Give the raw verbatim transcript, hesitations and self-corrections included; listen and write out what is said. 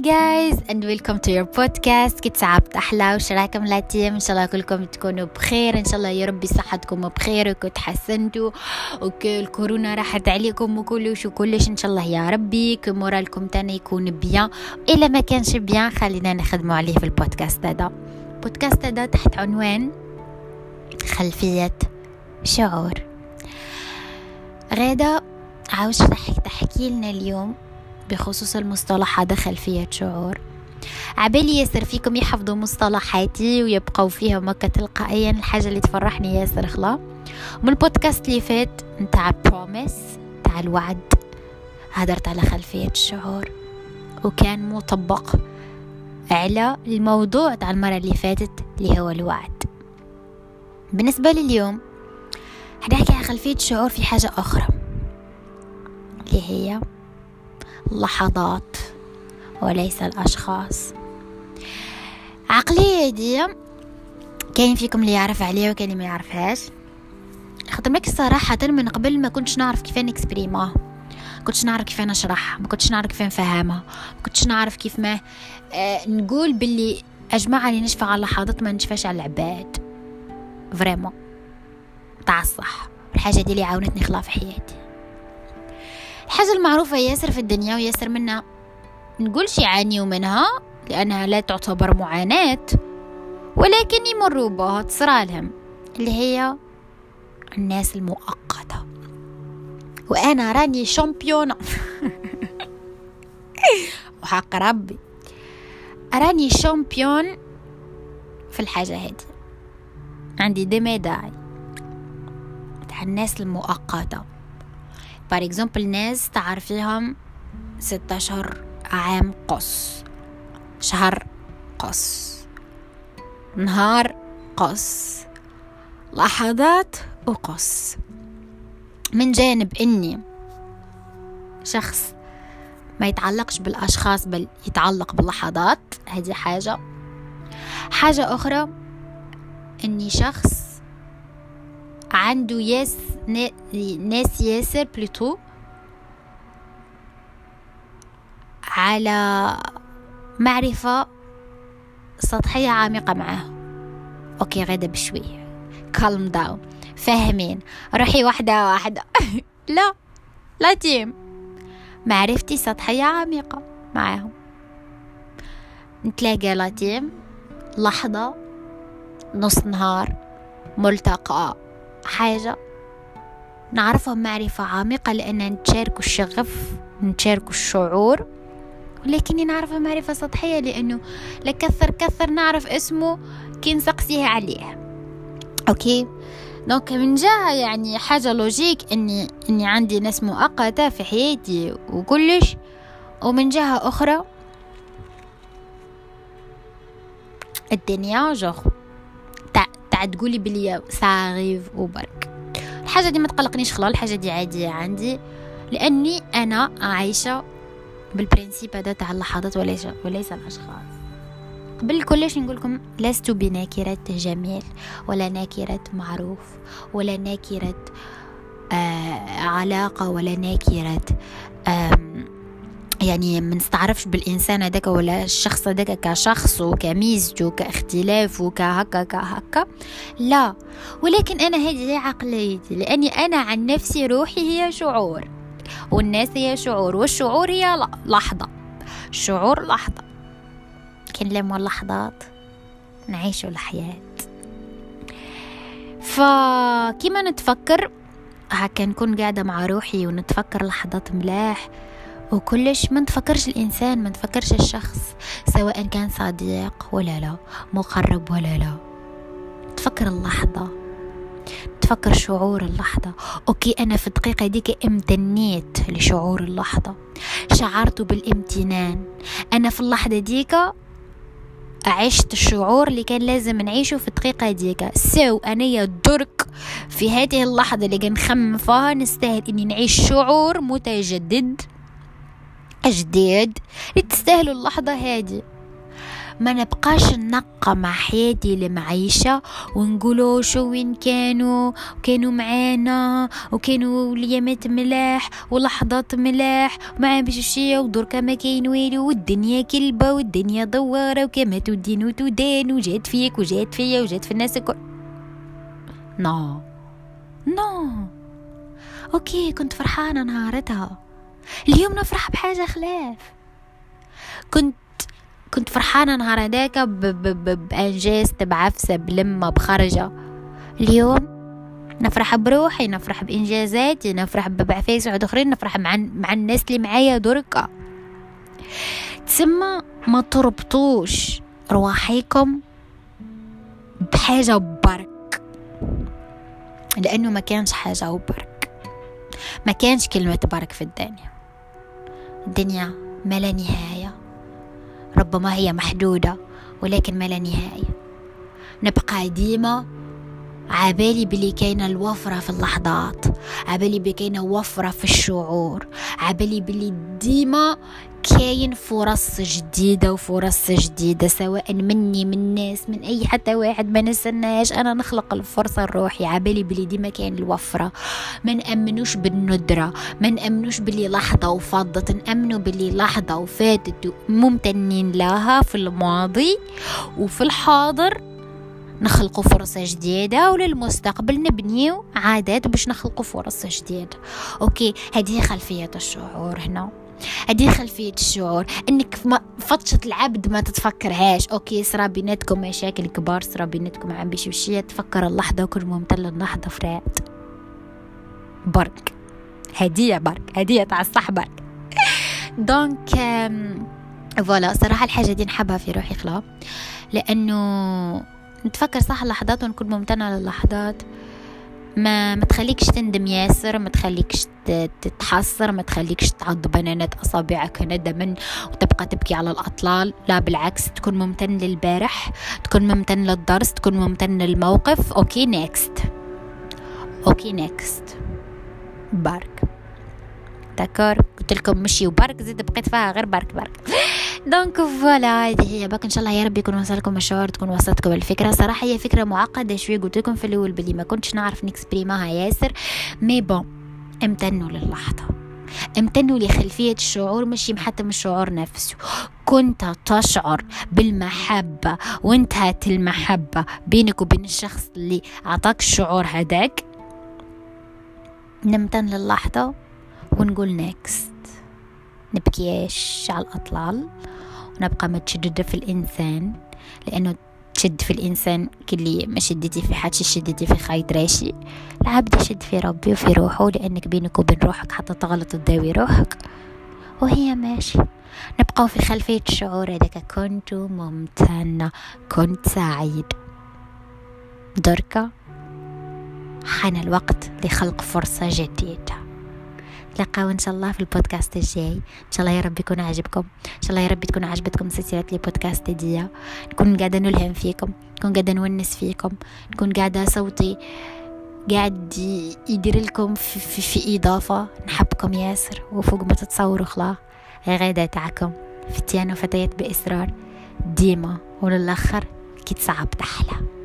هاي جايز اند ويلكم تو يور بودكاست كيت سعبت احلى. وش رايكم لاتيم؟ ان شاء الله كلكم تكونوا بخير، ان شاء الله يا ربي صحتكم بخير وتحسنتوا، اوكي الكورونا راحت عليكم وكلش وكلش ان شاء الله يا ربي. كل مورالكم تاني يكون بيان، الا ما كانش بيان خلينا نخدموا عليه في البودكاست هذا. البودكاست هذا تحت عنوان خلفية شعور. غادة عاوش تحكي لنا اليوم بخصوص المصطلح هذا خلفية شعور. عبالي ياسر فيكم يحفظوا مصطلحاتي ويبقوا فيها مكة تلقائيا، الحاجة اللي تفرحني ياسر خلا من البودكاست اللي فات نتاع بروميس تاع الوعد، هدرت على خلفية الشعور وكان مطبق على الموضوع تاع المرة اللي فاتت اللي هو الوعد. بالنسبة لليوم حنحكي على خلفية الشعور في حاجة أخرى اللي هي اللحظات وليس الأشخاص. عقلية دي كاين فيكم اللي يعرف عليها وكاين اللي ما يعرفهاش. خاطر ماك صراحة من قبل ما كنتش نعرف كيف نكسبريمها، كنتش نعرف كيف نشرحها، ما كنتش نعرف كيف نفهمها، ما كنتش نعرف كيف ما آه نقول باللي أجمع اللي نشفع على اللحظات ما نشفعش على العباد فريمون تاع الصح. الحاجة دي اللي عاونتني خلاف حياتي، الحاجة المعروفة ياسر في الدنيا وياسر منها نقولش يعانيوا منها لأنها لا تعتبر معاناة، ولكن يمروا بها تصرالهم اللي هي الناس المؤقتة. وأنا راني شامبيونة وحق ربي راني شامبيون في الحاجة هذه، عندي دي ميداي تاع الناس المؤقتة. بار اكزامبل ناس تعرفيهم ستة شهر، عام قص، شهر قص، نهار قص، لحظات وقص. من جانب اني شخص ما يتعلقش بالاشخاص بل يتعلق باللحظات، هذه حاجة. حاجة اخرى اني شخص عنده ياس ناس ياسر بلوتو على معرفة سطحية عميقة معاه. اوكي غدا بشوي كالم داون، فاهمين روحي واحدة واحدة لا لا تيم، معرفتي سطحية عميقة معاهم. نتلاقى لا تيم لحظة، نص نهار، ملتقى، حاجة نعرفها معرفة عميقة لأن نتشارك الشغف، نتشارك الشعور، ولكن نعرفها معرفة سطحية لأنه لكثر كثر نعرف اسمه كي نسقسيه عليه. أوكي دونك من جهة يعني حاجة لوجيك إني إني عندي ناس مؤقتة في حياتي وكلش، ومن جهة أخرى الدنيا جوخ تقولي بلي ساغيف وبرك. الحاجة دي ما تقلقنيش خلال، الحاجة دي عادية عندي لأني أنا عايشة بالبرنسيب هذا تاع اللحظات وليس وليس الأشخاص. قبل كلش نقولكم لست بناكرة جميل ولا ناكرة معروف ولا ناكرة آه علاقة ولا ناكرة يعني ما نستعرفش بالإنسان هذاك ولا الشخص هذاك كشخص وكميزته وكاختلاف وكهكا كهكا، لا. ولكن أنا هذه عقليتي لأني أنا عن نفسي روحي هي شعور والناس هي شعور والشعور هي لحظة، شعور لحظة. كنلموا اللحظات نعيشوا الحياة. فكما نتفكر هكا نكون قاعدة مع روحي ونتفكر لحظات ملاح وكلش، ما نتفكرش الإنسان، ما نتفكرش الشخص سواء كان صديق ولا لا، مقرب ولا لا، تفكر اللحظة، تفكر شعور اللحظة. أوكي أنا في الدقيقة ديك امتنيت لشعور اللحظة، شعرت بالامتنان، أنا في اللحظة ديك عشت الشعور اللي كان لازم نعيشه في الدقيقة ديك. سو أنا درك في هذه اللحظة اللي كان نخمم فيها نستاهل إني نعيش شعور متجدد أجداد لتستاهلوا اللحظة هذه. ما نبقاش ننقى مع حياتي المعيشة ونقولوا شو وين كانوا وكانوا معانا وكانوا ليامات ملاح ولحظات ملاح ومعا بشو شيء ودور كما كاين والو والدنيا كلبة والدنيا دوارة وكما تدين وتدان وجات فيك وجات فيا وجات في الناس الكل. نو نو اوكي، كنت فرحانة نهارتها، اليوم نفرح بحاجة خلاف. كنت كنت فرحانة نهار هداك بانجاز بعفسة بلمة بخرجة، اليوم نفرح بروحي، نفرح بانجازاتي، نفرح بعفايس واحد اخرين، نفرح مع مع الناس اللي معايا دركة. تسمى ما تربطوش رواحيكم بحاجة وبرك، لانه ما كانش حاجة وبرك، ما كانش كلمة برك في الدنيا. الدنيا ما لا نهاية، ربما هي محدودة ولكن ما لا نهاية. نبقى ديما عبالي بلي كاينة الوفرة في اللحظات، عبالي بلي كاينة وفرة في الشعور، عبالي بلي ديما كاين فرص جديدة وفرص جديدة، سواء مني من ناس من أي حتى واحد، ما نستناش أنا نخلق الفرصة لروحي. عبالي بلي ديما كاين الوفرة، ما نأمنوش بالندرة، ما نأمنوش بلي لحظة وفضت، نأمنوا بلي لحظة وفاتت ممتنين لها في الماضي، وفي الحاضر نخلقوا فرصة جديدة، وللمستقبل نبنيو عادات باش نخلقوا فرصة جديدة. أوكي، هذه خلفية الشعور. هنا هذه خلفية الشعور، انك فتشة العبد ما تتفكرهاش. اوكي، صرا بيناتكم مشاكل كبار، صرا بيناتكم عم بيشي وشي، تفكر اللحظة وكل ممتل اللحظة فرات برك، هدية برك، هدية تاع الصح برك. دونك فوالا، صراحة الحاجة دي نحبها في روحي خلا، لانه نتفكر صح اللحظات ونكون ممتنة للحظات. ما ما تخليكش تندم ياسر، ما تخليكش تتحسر، ما تخليكش تعض بنانات اصابعك ندما وتبقى تبكي على الاطلال. لا بالعكس، تكون ممتن للبارح، تكون ممتن للدرس، تكون ممتن للموقف. اوكي نيكست، اوكي نيكست بارك. تذكر قلت لكم مشي وبارك، زيد بقيت فيها غير بارك بارك. دونك فوالا، هذه هي باك. ان شاء الله يا رب يكون وصلكم الشعور، تكون وصلتكم الفكره. صراحه هي فكره معقده شويه، قلت لكم في الاول بلي ما كنتش نعرف نكسبريماها ياسر، مي بون امتنوا للحظه، امتنوا لخلفيه الشعور، ماشي محتم الشعور نفسه. كنت تشعر بالمحبه وانتهت المحبه بينك وبين الشخص اللي عطاك الشعور هذاك، نمتن للحظه ونقول نيكست، نبكيش على الأطلال ونبقى متشددة في الإنسان، لأنه تشد في الإنسان كلي ما شدتي في حد، شدتي في خيط راشي. العبد يشد في ربي وفي روحه، لأنك بينك وبين روحك حتى تغلط تداوي روحك وهي ماشي. نبقى في خلفية الشعور هذاك، كنت ممتنة، كنت سعيد. دركا حان الوقت لخلق فرصة جديدة. نتلاقاو ان شاء الله في البودكاست الجاي، ان شاء الله يا رب يكون عاجبكم، ان شاء الله يا رب تكون عجبتكم سلسله لي بودكاست دي. نكون قاعده نلهم فيكم، نكون قاعده نونس فيكم، نكون قاعده صوتي قاعد يدير لكم في, في, في اضافه. نحبكم ياسر، وفوق ما تتصوروا خلا غاده تاعكم فتيان وفتيات باصرار ديما، وللاخر كي تصعب تحلى.